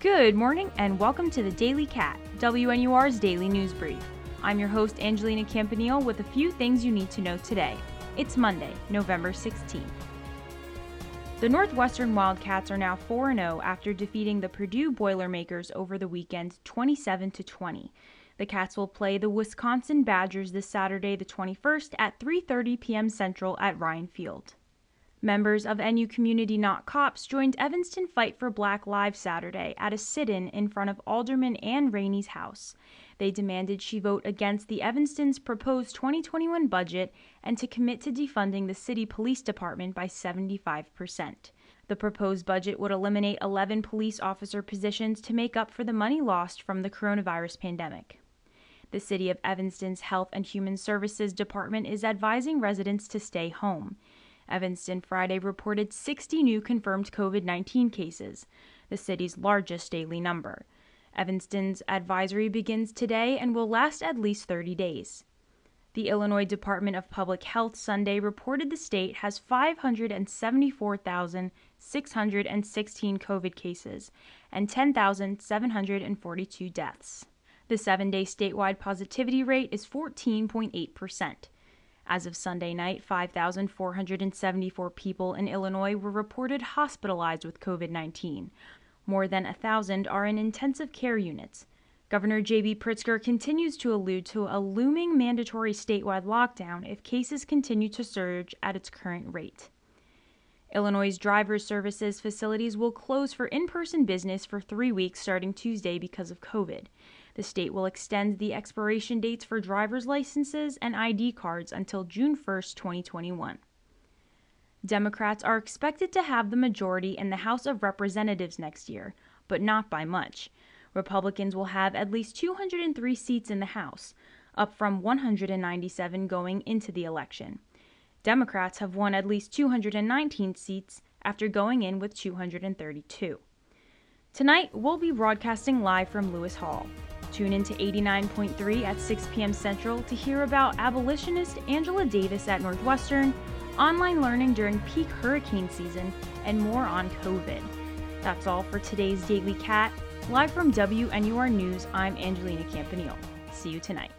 Good morning and welcome to The Daily Cat, WNUR's daily news brief. I'm your host, Angelina Campanile, with a few things you need to know today. It's Monday, November 16th. The Northwestern Wildcats are now 4-0 after defeating the Purdue Boilermakers over the weekend 27-20. The Cats will play the Wisconsin Badgers this Saturday, the 21st, at 3:30 p.m. Central at Ryan Field. Members of NU Community Not Cops joined Evanston Fight for Black Lives Saturday at a sit-in in front of Alderman Ann Rainey's house. They demanded she vote against the Evanston's proposed 2021 budget and to commit to defunding the city police department by 75%. The proposed budget would eliminate 11 police officer positions to make up for the money lost from the coronavirus pandemic. The City of Evanston's Health and Human Services Department is advising residents to stay home. Evanston Friday reported 60 new confirmed COVID-19 cases, the city's largest daily number. Evanston's advisory begins today and will last at least 30 days. The Illinois Department of Public Health Sunday reported the state has 574,616 COVID cases and 10,742 deaths. The 7-day statewide positivity rate is 14.8%. As of Sunday night, 5,474 people in Illinois were reported hospitalized with COVID-19. More than 1,000 are in intensive care units. Governor J.B. Pritzker continues to allude to a looming mandatory statewide lockdown if cases continue to surge at its current rate. Illinois' driver services facilities will close for in-person business for 3 weeks starting Tuesday because of COVID. The state will extend the expiration dates for driver's licenses and ID cards until June 1, 2021. Democrats are expected to have the majority in the House of Representatives next year, but not by much. Republicans will have at least 203 seats in the House, up from 197 going into the election. Democrats have won at least 219 seats after going in with 232. Tonight, we'll be broadcasting live from Lewis Hall. Tune in to 89.3 at 6 p.m. Central to hear about abolitionist Angela Davis at Northwestern, online learning during peak hurricane season, and more on COVID. That's all for today's Daily Cat. Live from WNUR News, I'm Angelina Campanile. See you tonight.